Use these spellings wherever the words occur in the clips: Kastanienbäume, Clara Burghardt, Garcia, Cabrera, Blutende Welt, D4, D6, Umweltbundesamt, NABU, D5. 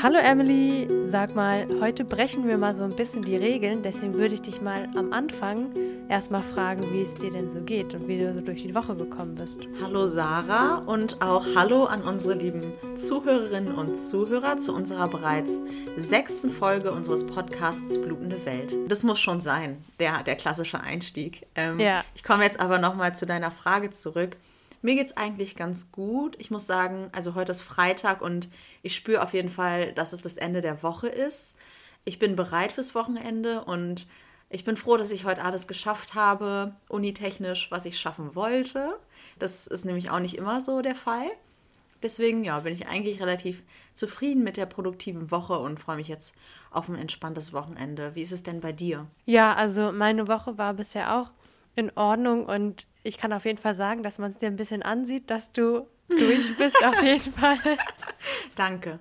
Hallo Emily, sag mal, heute brechen wir mal so ein bisschen die Regeln, deswegen würde ich dich mal am Anfang erstmal fragen, wie es dir denn so geht und wie du so durch die Woche gekommen bist. Hallo Sarah und auch hallo an unsere lieben Zuhörerinnen und Zuhörer zu unserer bereits 6. Folge unseres Podcasts Blutende Welt. Das muss schon sein, der klassische Einstieg. Ich komme jetzt aber nochmal zu deiner Frage zurück. Mir geht's eigentlich ganz gut. Ich muss sagen, also heute ist Freitag und ich spüre auf jeden Fall, dass es das Ende der Woche ist. Ich bin bereit fürs Wochenende und ich bin froh, dass ich heute alles geschafft habe, unitechnisch, was ich schaffen wollte. Das ist nämlich auch nicht immer so der Fall. Deswegen bin ich eigentlich relativ zufrieden mit der produktiven Woche und freue mich jetzt auf ein entspanntes Wochenende. Wie ist es denn bei dir? Ja, also meine Woche war bisher auch in Ordnung und ich kann auf jeden Fall sagen, dass man es dir ein bisschen ansieht, dass du durch bist auf jeden Fall. Danke.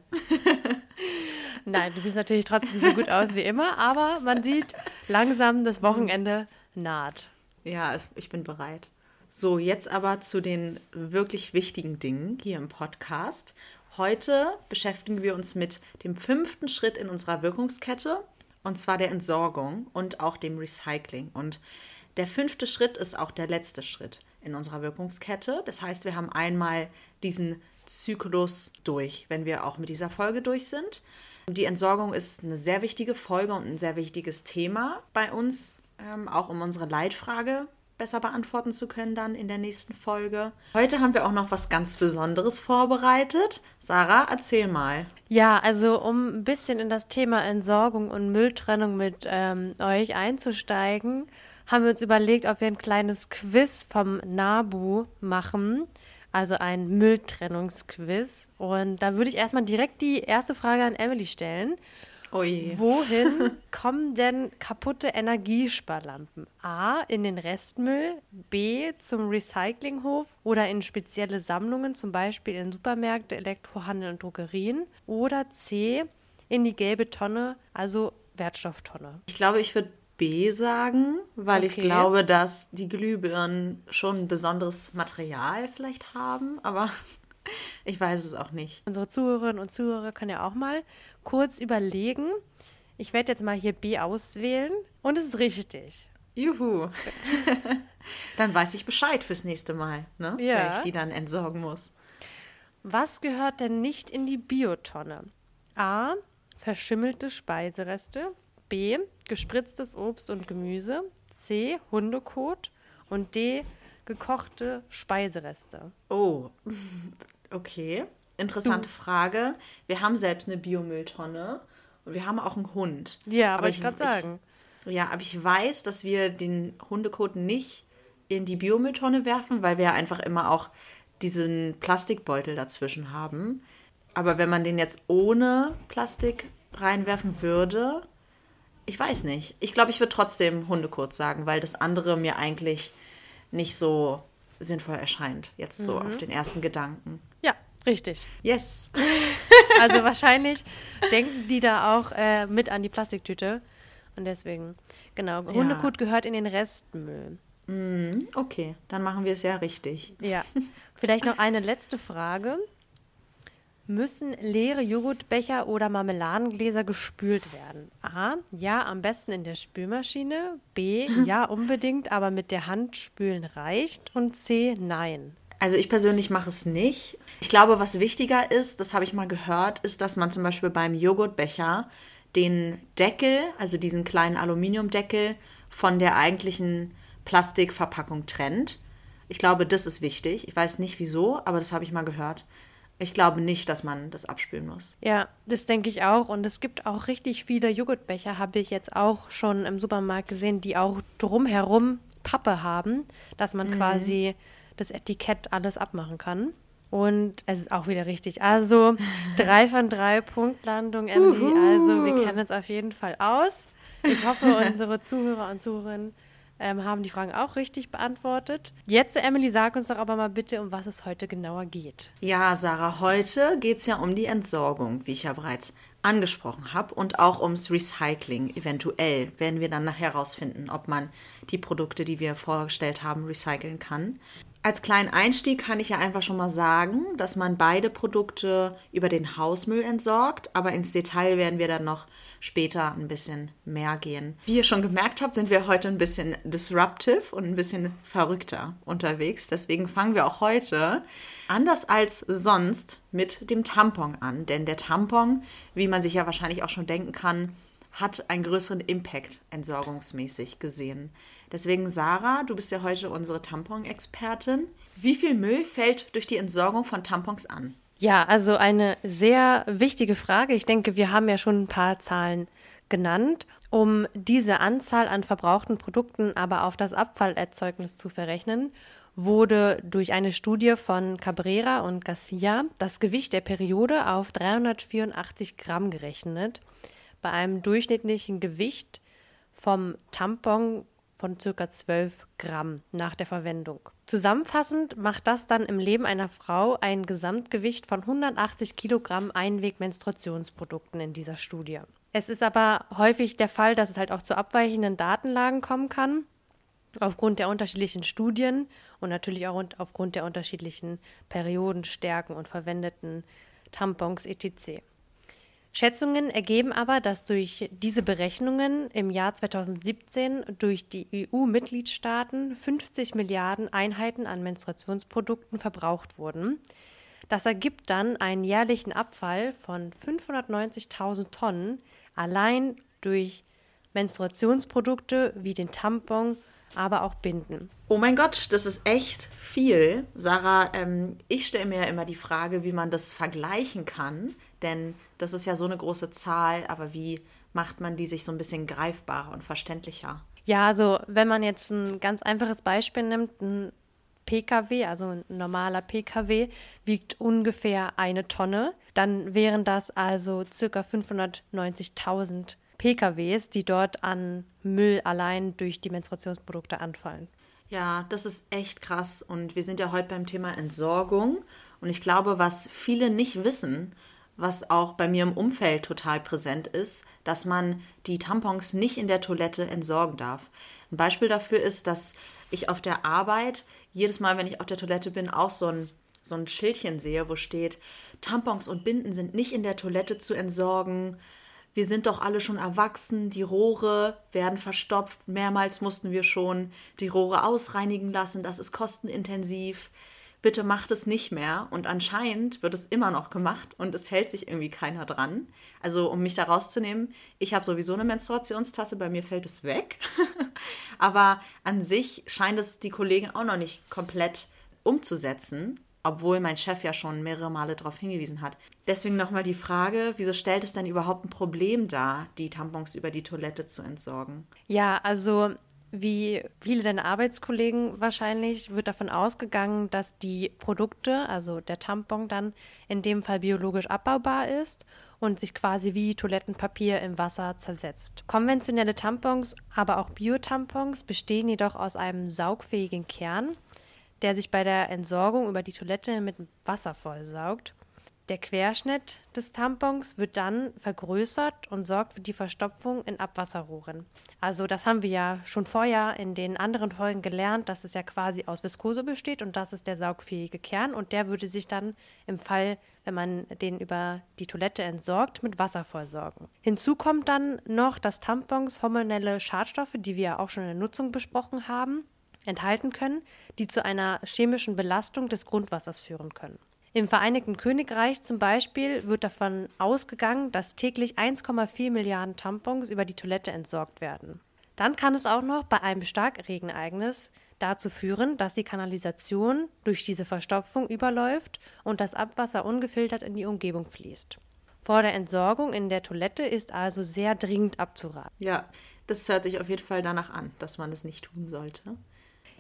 Nein, du siehst natürlich trotzdem so gut aus wie immer, aber man sieht langsam, das Wochenende naht. Ja, ich bin bereit. So, jetzt aber zu den wirklich wichtigen Dingen hier im Podcast. Heute beschäftigen wir uns mit dem 5. Schritt in unserer Wirkungskette, und zwar der Entsorgung und auch dem Recycling. Und der 5. Schritt ist auch der letzte Schritt in unserer Wirkungskette. Das heißt, wir haben einmal diesen Zyklus durch, wenn wir auch mit dieser Folge durch sind. Die Entsorgung ist eine sehr wichtige Folge und ein sehr wichtiges Thema bei uns, auch um unsere Leitfrage besser beantworten zu können dann in der nächsten Folge. Heute haben wir auch noch was ganz Besonderes vorbereitet. Sarah, erzähl mal. Ja, also um ein bisschen in das Thema Entsorgung und Mülltrennung mit euch einzusteigen, haben wir uns überlegt, ob wir ein kleines Quiz vom NABU machen, also ein Mülltrennungsquiz. Und da würde ich erstmal direkt die erste Frage an Emily stellen. Oh je. Wohin kommen denn kaputte Energiesparlampen? A, in den Restmüll, B, zum Recyclinghof oder in spezielle Sammlungen, zum Beispiel in Supermärkte, Elektrohandel und Drogerien, oder C, in die gelbe Tonne, also Wertstofftonne. Ich glaube, ich würde B sagen, weil ich glaube, dass die Glühbirnen schon ein besonderes Material vielleicht haben, aber ich weiß es auch nicht. Unsere Zuhörerinnen und Zuhörer können ja auch mal kurz überlegen. Ich werde jetzt mal hier B auswählen und es ist richtig. Juhu. Dann weiß ich Bescheid fürs nächste Mal, ne? Ja. Weil ich die dann entsorgen muss. Was gehört denn nicht in die Biotonne? A, verschimmelte Speisereste, B, gespritztes Obst und Gemüse, C, Hundekot und D, gekochte Speisereste. Oh, okay. Interessante Frage. Wir haben selbst eine Biomülltonne und wir haben auch einen Hund. Ja, aber ich kann sagen. Aber ich weiß, dass wir den Hundekot nicht in die Biomülltonne werfen, weil wir einfach immer auch diesen Plastikbeutel dazwischen haben. Aber wenn man den jetzt ohne Plastik reinwerfen würde, ich weiß nicht. Ich glaube, ich würde trotzdem Hundekot sagen, weil das andere mir eigentlich nicht so sinnvoll erscheint. Jetzt so auf den ersten Gedanken. Ja, richtig. Yes. Also wahrscheinlich denken die da auch mit an die Plastiktüte. Und deswegen, genau, Hundekot gehört in den Restmüll. Okay, dann machen wir es ja richtig. Ja. Vielleicht noch eine letzte Frage. Müssen leere Joghurtbecher oder Marmeladengläser gespült werden? A, ja, am besten in der Spülmaschine. B, ja, unbedingt, aber mit der Hand spülen reicht. Und C, nein. Also ich persönlich mache es nicht. Ich glaube, was wichtiger ist, das habe ich mal gehört, ist, dass man zum Beispiel beim Joghurtbecher den Deckel, also diesen kleinen Aluminiumdeckel, von der eigentlichen Plastikverpackung trennt. Ich glaube, das ist wichtig. Ich weiß nicht, wieso, aber das habe ich mal gehört. Ich glaube nicht, dass man das abspülen muss. Ja, das denke ich auch. Und es gibt auch richtig viele Joghurtbecher, habe ich jetzt auch schon im Supermarkt gesehen, die auch drumherum Pappe haben, dass man quasi das Etikett alles abmachen kann. Und es ist auch wieder richtig. Also 3 von 3 Punktlandung, Emily. Also wir kennen uns auf jeden Fall aus. Ich hoffe, unsere Zuhörer und Zuhörerinnen haben die Fragen auch richtig beantwortet. Jetzt, Emily, sag uns doch aber mal bitte, um was es heute genauer geht. Ja, Sarah, heute geht es ja um die Entsorgung, wie ich ja bereits angesprochen habe, und auch ums Recycling. Eventuell werden wir dann nachher herausfinden, ob man die Produkte, die wir vorgestellt haben, recyceln kann. Als kleinen Einstieg kann ich ja einfach schon mal sagen, dass man beide Produkte über den Hausmüll entsorgt, aber ins Detail werden wir dann noch später ein bisschen mehr gehen. Wie ihr schon gemerkt habt, sind wir heute ein bisschen disruptive und ein bisschen verrückter unterwegs. Deswegen fangen wir auch heute, anders als sonst, mit dem Tampon an. Denn der Tampon, wie man sich ja wahrscheinlich auch schon denken kann, hat einen größeren Impact entsorgungsmäßig gesehen. Deswegen, Sarah, du bist ja heute unsere Tampon-Expertin. Wie viel Müll fällt durch die Entsorgung von Tampons an? Ja, also eine sehr wichtige Frage. Ich denke, wir haben ja schon ein paar Zahlen genannt. Um diese Anzahl an verbrauchten Produkten aber auf das Abfallerzeugnis zu verrechnen, wurde durch eine Studie von Cabrera und Garcia das Gewicht der Periode auf 384 Gramm gerechnet. Bei einem durchschnittlichen Gewicht vom Tampon von ca. 12 Gramm nach der Verwendung. Zusammenfassend macht das dann im Leben einer Frau ein Gesamtgewicht von 180 Kilogramm Einweg-Menstruationsprodukten in dieser Studie. Es ist aber häufig der Fall, dass es halt auch zu abweichenden Datenlagen kommen kann, aufgrund der unterschiedlichen Studien und natürlich auch aufgrund der unterschiedlichen Periodenstärken und verwendeten Tampons etc. Schätzungen ergeben aber, dass durch diese Berechnungen im Jahr 2017 durch die EU-Mitgliedstaaten 50 Milliarden Einheiten an Menstruationsprodukten verbraucht wurden. Das ergibt dann einen jährlichen Abfall von 590.000 Tonnen allein durch Menstruationsprodukte wie den Tampon, aber auch Binden. Oh mein Gott, das ist echt viel. Sarah, ich stelle mir ja immer die Frage, wie man das vergleichen kann, denn das ist ja so eine große Zahl, aber wie macht man die sich so ein bisschen greifbarer und verständlicher? Ja, also wenn man jetzt ein ganz einfaches Beispiel nimmt, ein PKW, also ein normaler PKW, wiegt ungefähr 1 Tonne, dann wären das also ca. 590.000 PKWs, die dort an Müll allein durch die Menstruationsprodukte anfallen. Ja, das ist echt krass und wir sind ja heute beim Thema Entsorgung und ich glaube, was viele nicht wissen, was auch bei mir im Umfeld total präsent ist, dass man die Tampons nicht in der Toilette entsorgen darf. Ein Beispiel dafür ist, dass ich auf der Arbeit jedes Mal, wenn ich auf der Toilette bin, auch so ein Schildchen sehe, wo steht, Tampons und Binden sind nicht in der Toilette zu entsorgen. Wir sind doch alle schon erwachsen, die Rohre werden verstopft, mehrmals mussten wir schon die Rohre ausreinigen lassen, das ist kostenintensiv, bitte macht es nicht mehr. Und anscheinend wird es immer noch gemacht und es hält sich irgendwie keiner dran. Also um mich da rauszunehmen, ich habe sowieso eine Menstruationstasse, bei mir fällt es weg. Aber an sich scheint es die Kollegen auch noch nicht komplett umzusetzen, obwohl mein Chef ja schon mehrere Male darauf hingewiesen hat. Deswegen nochmal die Frage, wieso stellt es denn überhaupt ein Problem dar, die Tampons über die Toilette zu entsorgen? Ja, also wie viele deiner Arbeitskollegen wahrscheinlich, wird davon ausgegangen, dass die Produkte, also der Tampon dann in dem Fall biologisch abbaubar ist und sich quasi wie Toilettenpapier im Wasser zersetzt. Konventionelle Tampons, aber auch Biotampons bestehen jedoch aus einem saugfähigen Kern, der sich bei der Entsorgung über die Toilette mit Wasser vollsaugt. Der Querschnitt des Tampons wird dann vergrößert und sorgt für die Verstopfung in Abwasserrohren. Also das haben wir ja schon vorher in den anderen Folgen gelernt, dass es ja quasi aus Viskose besteht und das ist der saugfähige Kern und der würde sich dann im Fall, wenn man den über die Toilette entsorgt, mit Wasser vollsaugen. Hinzu kommt dann noch, dass Tampons hormonelle Schadstoffe, die wir ja auch schon in der Nutzung besprochen haben, enthalten können, die zu einer chemischen Belastung des Grundwassers führen können. Im Vereinigten Königreich zum Beispiel wird davon ausgegangen, dass täglich 1,4 Milliarden Tampons über die Toilette entsorgt werden. Dann kann es auch noch bei einem Starkregenereignis dazu führen, dass die Kanalisation durch diese Verstopfung überläuft und das Abwasser ungefiltert in die Umgebung fließt. Vor der Entsorgung in der Toilette ist also sehr dringend abzuraten. Ja, das hört sich auf jeden Fall danach an, dass man das nicht tun sollte.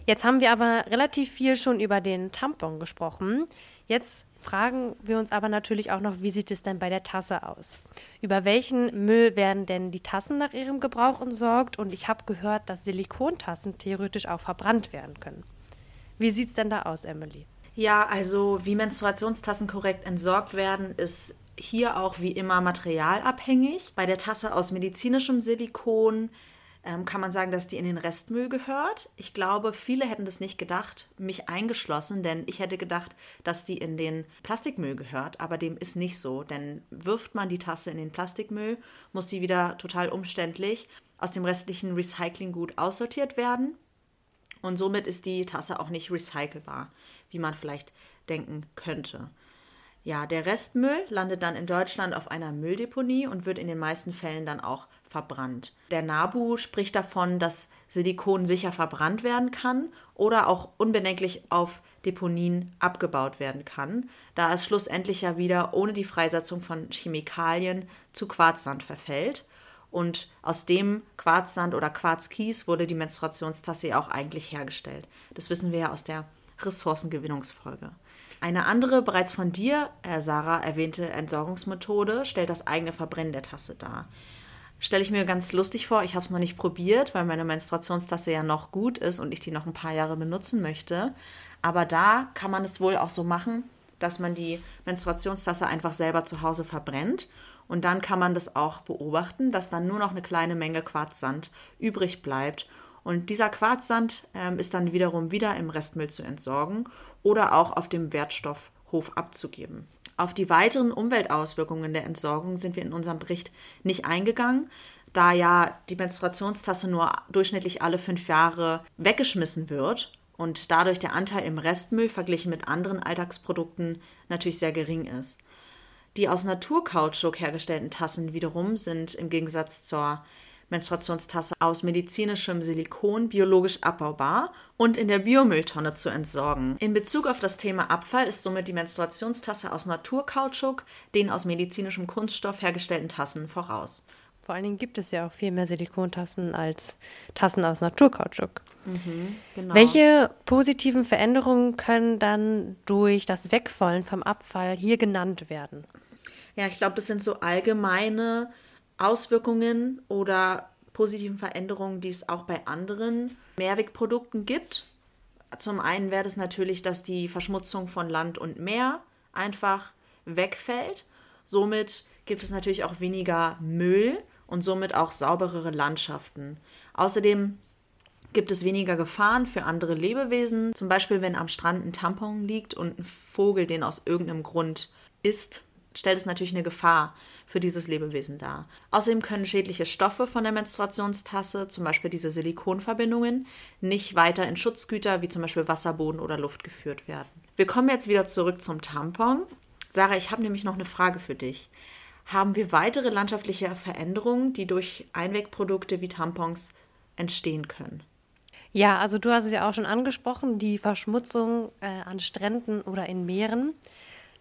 Jetzt haben wir aber relativ viel schon über den Tampon gesprochen. Jetzt fragen wir uns aber natürlich auch noch, wie sieht es denn bei der Tasse aus? Über welchen Müll werden denn die Tassen nach ihrem Gebrauch entsorgt? Und ich habe gehört, dass Silikontassen theoretisch auch verbrannt werden können. Wie sieht es denn da aus, Emily? Ja, also wie Menstruationstassen korrekt entsorgt werden, ist hier auch wie immer materialabhängig. Bei der Tasse aus medizinischem Silikon kann man sagen, dass die in den Restmüll gehört. Ich glaube, viele hätten das nicht gedacht, mich eingeschlossen, denn ich hätte gedacht, dass die in den Plastikmüll gehört, aber dem ist nicht so, denn wirft man die Tasse in den Plastikmüll, muss sie wieder total umständlich aus dem restlichen Recyclinggut aussortiert werden und somit ist die Tasse auch nicht recycelbar, wie man vielleicht denken könnte. Ja, der Restmüll landet dann in Deutschland auf einer Mülldeponie und wird in den meisten Fällen dann auch verbrannt. Der NABU spricht davon, dass Silikon sicher verbrannt werden kann oder auch unbedenklich auf Deponien abgebaut werden kann, da es schlussendlich ja wieder ohne die Freisetzung von Chemikalien zu Quarzsand verfällt. Und aus dem Quarzsand oder Quarzkies wurde die Menstruationstasse ja auch eigentlich hergestellt. Das wissen wir ja aus der Ressourcengewinnungsfolge. Eine andere, bereits von dir, Sarah, erwähnte Entsorgungsmethode stellt das eigene Verbrennen der Tasse dar. Stelle ich mir ganz lustig vor, ich habe es noch nicht probiert, weil meine Menstruationstasse ja noch gut ist und ich die noch ein paar Jahre benutzen möchte. Aber da kann man es wohl auch so machen, dass man die Menstruationstasse einfach selber zu Hause verbrennt. Und dann kann man das auch beobachten, dass dann nur noch eine kleine Menge Quarzsand übrig bleibt. Und dieser Quarzsand ist dann wiederum wieder im Restmüll zu entsorgen oder auch auf dem Wertstoffhof abzugeben. Auf die weiteren Umweltauswirkungen der Entsorgung sind wir in unserem Bericht nicht eingegangen, da ja die Menstruationstasse nur durchschnittlich alle 5 Jahre weggeschmissen wird und dadurch der Anteil im Restmüll verglichen mit anderen Alltagsprodukten natürlich sehr gering ist. Die aus Naturkautschuk hergestellten Tassen wiederum sind im Gegensatz zur Menstruationstasse aus medizinischem Silikon biologisch abbaubar und in der Biomülltonne zu entsorgen. In Bezug auf das Thema Abfall ist somit die Menstruationstasse aus Naturkautschuk den aus medizinischem Kunststoff hergestellten Tassen voraus. Vor allen Dingen gibt es ja auch viel mehr Silikontassen als Tassen aus Naturkautschuk. Mhm, genau. Welche positiven Veränderungen können dann durch das Wegfallen vom Abfall hier genannt werden? Ja, ich glaube, das sind so allgemeine Auswirkungen oder positiven Veränderungen, die es auch bei anderen Mehrwegprodukten gibt. Zum einen wäre das natürlich, dass die Verschmutzung von Land und Meer einfach wegfällt. Somit gibt es natürlich auch weniger Müll und somit auch sauberere Landschaften. Außerdem gibt es weniger Gefahren für andere Lebewesen. Zum Beispiel, wenn am Strand ein Tampon liegt und ein Vogel den aus irgendeinem Grund isst, stellt es natürlich eine Gefahr für dieses Lebewesen dar. Außerdem können schädliche Stoffe von der Menstruationstasse, zum Beispiel diese Silikonverbindungen, nicht weiter in Schutzgüter wie zum Beispiel Wasser, Boden oder Luft geführt werden. Wir kommen jetzt wieder zurück zum Tampon. Sarah, ich habe nämlich noch eine Frage für dich. Haben wir weitere landschaftliche Veränderungen, die durch Einwegprodukte wie Tampons entstehen können? Ja, also du hast es ja auch schon angesprochen, die Verschmutzung an Stränden oder in Meeren.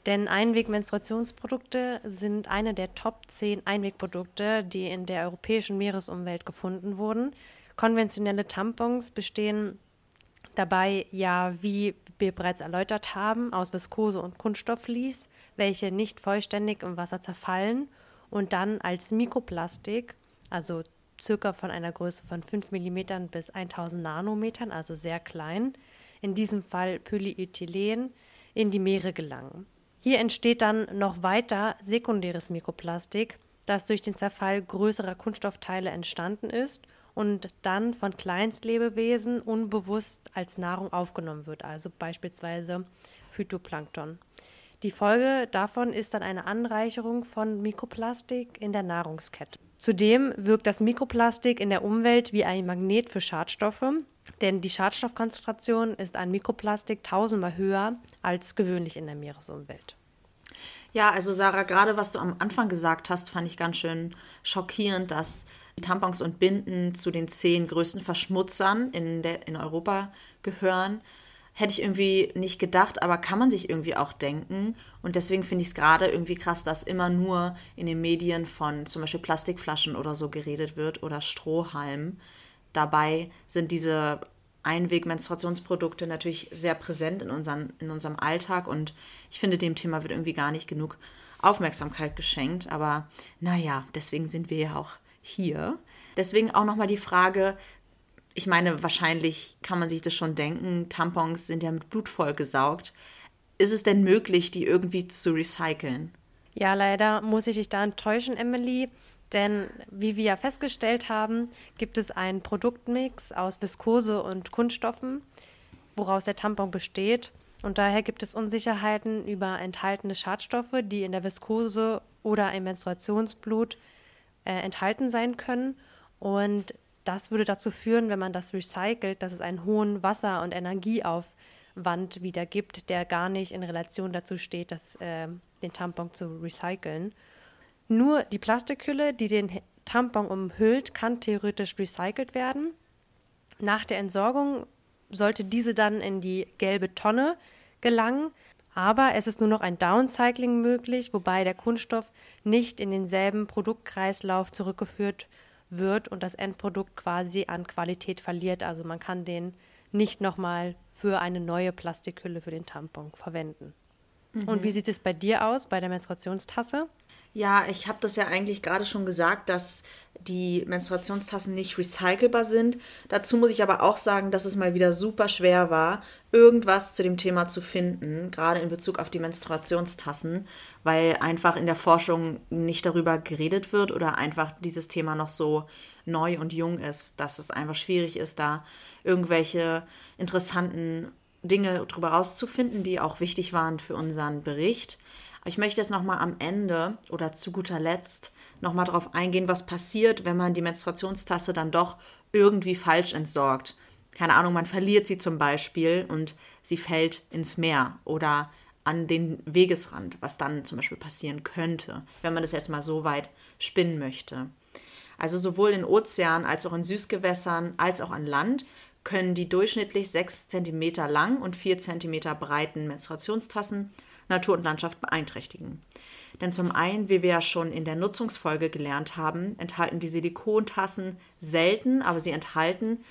Denn Einweg-Menstruationsprodukte sind eine der Top 10 Einwegprodukte, die in der europäischen Meeresumwelt gefunden wurden. Konventionelle Tampons bestehen dabei ja, wie wir bereits erläutert haben, aus Viskose und Kunststoffflies, welche nicht vollständig im Wasser zerfallen und dann als Mikroplastik, also circa von einer Größe von 5 mm bis 1000 Nanometern, also sehr klein, in diesem Fall Polyethylen, in die Meere gelangen. Hier entsteht dann noch weiter sekundäres Mikroplastik, das durch den Zerfall größerer Kunststoffteile entstanden ist und dann von Kleinstlebewesen unbewusst als Nahrung aufgenommen wird, also beispielsweise Phytoplankton. Die Folge davon ist dann eine Anreicherung von Mikroplastik in der Nahrungskette. Zudem wirkt das Mikroplastik in der Umwelt wie ein Magnet für Schadstoffe, denn die Schadstoffkonzentration ist an Mikroplastik 1000-mal höher als gewöhnlich in der Meeresumwelt. Ja, also Sarah, gerade was du am Anfang gesagt hast, fand ich ganz schön schockierend, dass die Tampons und Binden zu den 10 größten Verschmutzern in Europa gehören. Hätte ich irgendwie nicht gedacht, aber kann man sich irgendwie auch denken. Und deswegen finde ich es gerade irgendwie krass, dass immer nur in den Medien von zum Beispiel Plastikflaschen oder so geredet wird oder Strohhalmen. Dabei sind diese Einweg-Menstruationsprodukte natürlich sehr präsent in unserem Alltag und ich finde, dem Thema wird irgendwie gar nicht genug Aufmerksamkeit geschenkt. Aber naja, deswegen sind wir ja auch hier. Deswegen auch nochmal die Frage, ich meine, wahrscheinlich kann man sich das schon denken, Tampons sind ja mit Blut vollgesaugt. Ist es denn möglich, die irgendwie zu recyceln? Ja, leider muss ich dich da enttäuschen, Emily. Denn wie wir ja festgestellt haben, gibt es einen Produktmix aus Viskose und Kunststoffen, woraus der Tampon besteht. Und daher gibt es Unsicherheiten über enthaltene Schadstoffe, die in der Viskose oder im Menstruationsblut enthalten sein können. Und das würde dazu führen, wenn man das recycelt, dass es einen hohen Wasser- und Energieaufwand wiedergibt, der gar nicht in Relation dazu steht, den Tampon zu recyceln. Nur die Plastikhülle, die den Tampon umhüllt, kann theoretisch recycelt werden. Nach der Entsorgung sollte diese dann in die gelbe Tonne gelangen. Aber es ist nur noch ein Downcycling möglich, wobei der Kunststoff nicht in denselben Produktkreislauf zurückgeführt wird und das Endprodukt quasi an Qualität verliert. Also man kann den nicht nochmal für eine neue Plastikhülle für den Tampon verwenden. Mhm. Und wie sieht es bei dir aus, bei der Menstruationstasse? Ja, ich habe das ja eigentlich gerade schon gesagt, dass die Menstruationstassen nicht recycelbar sind. Dazu muss ich aber auch sagen, dass es mal wieder super schwer war, irgendwas zu dem Thema zu finden, gerade in Bezug auf die Menstruationstassen, weil einfach in der Forschung nicht darüber geredet wird oder einfach dieses Thema noch so neu und jung ist, dass es einfach schwierig ist, da irgendwelche interessanten Dinge drüber rauszufinden, die auch wichtig waren für unseren Bericht. Ich möchte jetzt nochmal am Ende oder zu guter Letzt nochmal darauf eingehen, was passiert, wenn man die Menstruationstasse dann doch irgendwie falsch entsorgt. Keine Ahnung, man verliert sie zum Beispiel und sie fällt ins Meer oder an den Wegesrand, was dann zum Beispiel passieren könnte, wenn man das jetzt mal so weit spinnen möchte. Also sowohl in Ozeanen als auch in Süßgewässern als auch an Land können die durchschnittlich 6 cm lang und 4 cm breiten Menstruationstassen Natur und Landschaft beeinträchtigen. Denn zum einen, wie wir ja schon in der Nutzungsfolge gelernt haben, enthalten die Silikontassen selten, aber sie enthalten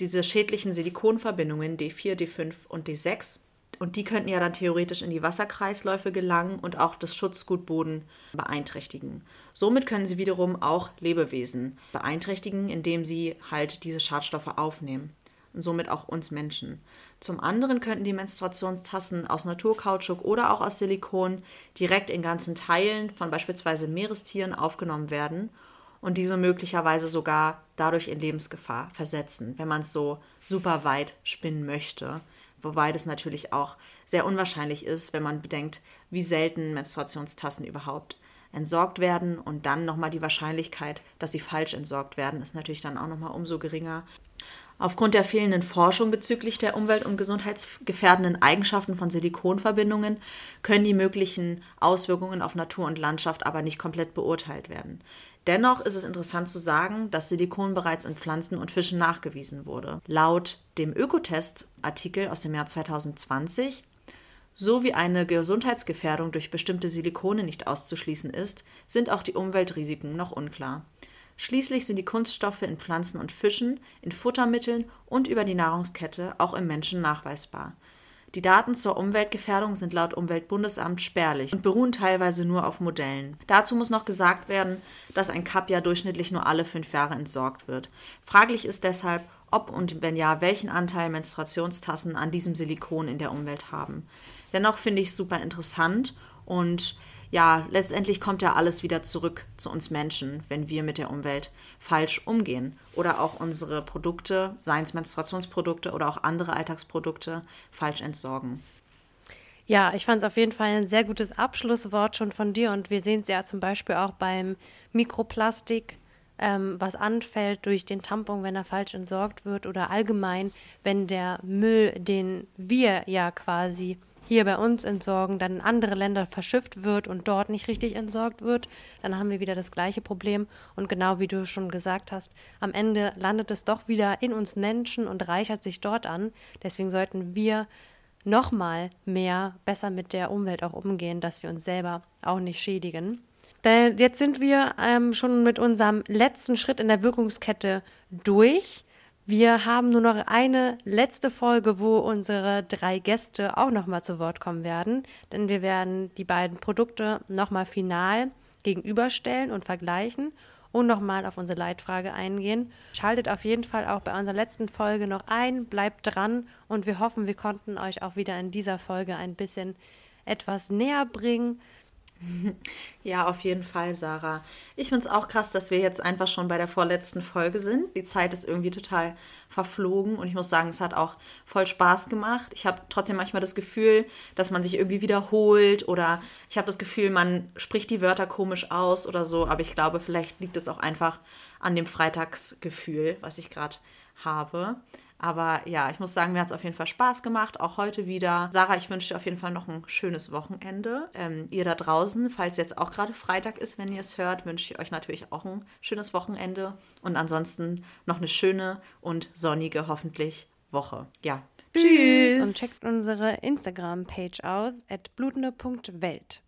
diese schädlichen Silikonverbindungen D4, D5 und D6. Und die könnten ja dann theoretisch in die Wasserkreisläufe gelangen und auch das Schutzgut Boden beeinträchtigen. Somit können sie wiederum auch Lebewesen beeinträchtigen, indem sie halt diese Schadstoffe aufnehmen. Und somit auch uns Menschen. Zum anderen könnten die Menstruationstassen aus Naturkautschuk oder auch aus Silikon direkt in ganzen Teilen von beispielsweise Meerestieren aufgenommen werden und diese möglicherweise sogar dadurch in Lebensgefahr versetzen, wenn man es so super weit spinnen möchte. Wobei das natürlich auch sehr unwahrscheinlich ist, wenn man bedenkt, wie selten Menstruationstassen überhaupt entsorgt werden und dann nochmal die Wahrscheinlichkeit, dass sie falsch entsorgt werden, ist natürlich dann auch nochmal umso geringer. Aufgrund der fehlenden Forschung bezüglich der umwelt- und gesundheitsgefährdenden Eigenschaften von Silikonverbindungen können die möglichen Auswirkungen auf Natur und Landschaft aber nicht komplett beurteilt werden. Dennoch ist es interessant zu sagen, dass Silikon bereits in Pflanzen und Fischen nachgewiesen wurde. Laut dem Ökotest-Artikel aus dem Jahr 2020, sowie eine Gesundheitsgefährdung durch bestimmte Silikone nicht auszuschließen ist, sind auch die Umweltrisiken noch unklar. Schließlich sind die Kunststoffe in Pflanzen und Fischen, in Futtermitteln und über die Nahrungskette auch im Menschen nachweisbar. Die Daten zur Umweltgefährdung sind laut Umweltbundesamt spärlich und beruhen teilweise nur auf Modellen. Dazu muss noch gesagt werden, dass ein CAP ja durchschnittlich nur alle 5 Jahre entsorgt wird. Fraglich ist deshalb, ob und wenn ja, welchen Anteil Menstruationstassen an diesem Silikon in der Umwelt haben. Dennoch finde ich es super interessant und ja, letztendlich kommt ja alles wieder zurück zu uns Menschen, wenn wir mit der Umwelt falsch umgehen oder auch unsere Produkte, seien es Menstruationsprodukte oder auch andere Alltagsprodukte, falsch entsorgen. Ja, ich fand es auf jeden Fall ein sehr gutes Abschlusswort schon von dir und wir sehen es ja zum Beispiel auch beim Mikroplastik, was anfällt durch den Tampon, wenn er falsch entsorgt wird oder allgemein, wenn der Müll, den wir ja quasi hier bei uns entsorgen, dann in andere Länder verschifft wird und dort nicht richtig entsorgt wird, dann haben wir wieder das gleiche Problem. Und genau wie du schon gesagt hast, am Ende landet es doch wieder in uns Menschen und reichert sich dort an. Deswegen sollten wir nochmal mehr besser mit der Umwelt auch umgehen, dass wir uns selber auch nicht schädigen. Denn jetzt sind wir schon mit unserem letzten Schritt in der Wirkungskette durch. Wir haben nur noch eine letzte Folge, wo unsere 3 Gäste auch nochmal zu Wort kommen werden, denn wir werden die beiden Produkte nochmal final gegenüberstellen und vergleichen und nochmal auf unsere Leitfrage eingehen. Schaltet auf jeden Fall auch bei unserer letzten Folge noch ein, bleibt dran und wir hoffen, wir konnten euch auch wieder in dieser Folge ein bisschen etwas näher bringen. Ja, auf jeden Fall, Sarah. Ich finde es auch krass, dass wir jetzt einfach schon bei der vorletzten Folge sind. Die Zeit ist irgendwie total verflogen und ich muss sagen, es hat auch voll Spaß gemacht. Ich habe trotzdem manchmal das Gefühl, dass man sich irgendwie wiederholt oder ich habe das Gefühl, man spricht die Wörter komisch aus oder so. Aber ich glaube, vielleicht liegt es auch einfach an dem Freitagsgefühl, was ich gerade habe. Aber ja, ich muss sagen, mir hat es auf jeden Fall Spaß gemacht, auch heute wieder. Sarah, ich wünsche dir auf jeden Fall noch ein schönes Wochenende. Ihr da draußen, falls jetzt auch gerade Freitag ist, wenn ihr es hört, wünsche ich euch natürlich auch ein schönes Wochenende. Und ansonsten noch eine schöne und sonnige, hoffentlich, Woche. Ja, tschüss! Und checkt unsere Instagram-Page aus, @blutende.welt.